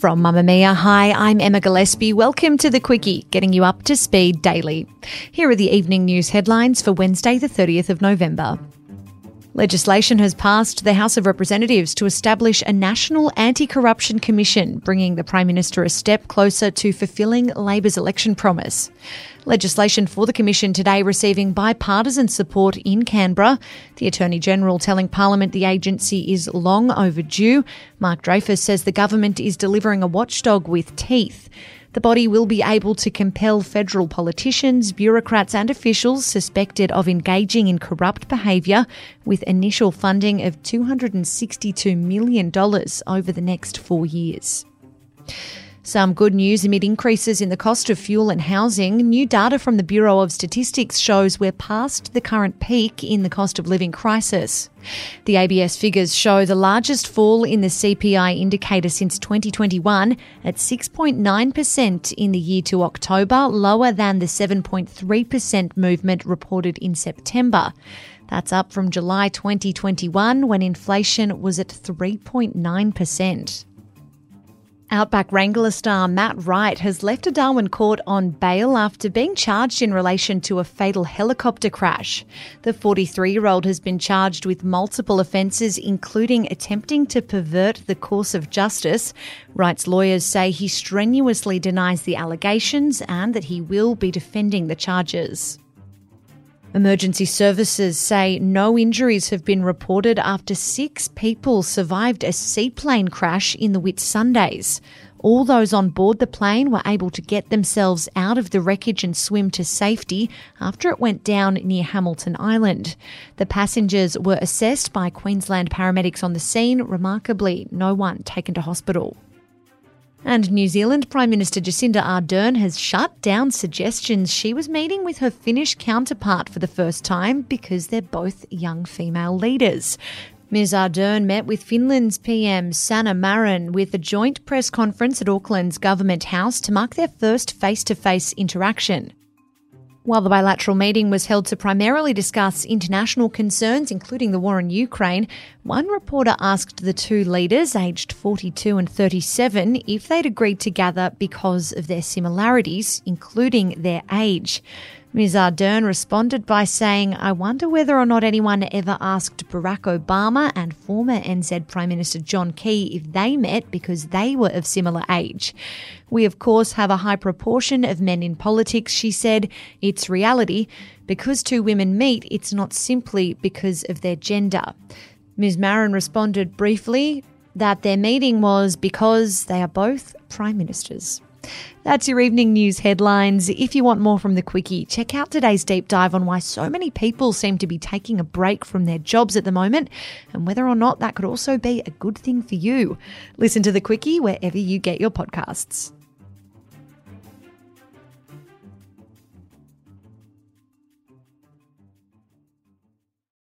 From Mamma Mia, hi, I'm Emma Gillespie. Welcome to The Quickie, getting you up to speed daily. Here are the evening news headlines for Wednesday, the 30th of November. Legislation has passed the House of Representatives to establish a National Anti-Corruption Commission, bringing the Prime Minister a step closer to fulfilling Labor's election promise. Legislation for the Commission today receiving bipartisan support in Canberra. The Attorney-General telling Parliament the agency is long overdue. Mark Dreyfus says the government is delivering a watchdog with teeth. The body will be able to compel federal politicians, bureaucrats and officials suspected of engaging in corrupt behaviour with initial funding of $262 million over the next 4 years. Some good news amid increases in the cost of fuel and housing. New data from the Bureau of Statistics shows we're past the current peak in the cost of living crisis. The ABS figures show the largest fall in the CPI indicator since 2021 at 6.9% in the year to October, lower than the 7.3% movement reported in September. That's up from July 2021 when inflation was at 3.9%. Outback Wrangler star Matt Wright has left a Darwin court on bail after being charged in relation to a fatal helicopter crash. The 43-year-old has been charged with multiple offences, including attempting to pervert the course of justice. Wright's lawyers say he strenuously denies the allegations and that he will be defending the charges. Emergency services say no injuries have been reported after 6 people survived a seaplane crash in the Whitsundays. All those on board the plane were able to get themselves out of the wreckage and swim to safety after it went down near Hamilton Island. The passengers were assessed by Queensland paramedics on the scene. Remarkably, no one taken to hospital. And New Zealand Prime Minister Jacinda Ardern has shut down suggestions she was meeting with her Finnish counterpart for the first time because they're both young female leaders. Ms Ardern met with Finland's PM Sanna Marin with a joint press conference at Auckland's Government House to mark their first face-to-face interaction. While the bilateral meeting was held to primarily discuss international concerns, including the war in Ukraine, one reporter asked the two leaders, aged 42 and 37, if they'd agreed to gather because of their similarities, including their age. Ms Ardern responded by saying, "I wonder whether or not anyone ever asked Barack Obama and former NZ Prime Minister John Key if they met because they were of similar age. We, of course, have a high proportion of men in politics," she said. "It's reality. Because two women meet, it's not simply because of their gender." Ms Marin responded briefly that their meeting was because they are both prime ministers. That's your evening news headlines. If you want more from The Quickie, check out today's deep dive on why so many people seem to be taking a break from their jobs at the moment and whether or not that could also be a good thing for you. Listen to The Quickie wherever you get your podcasts.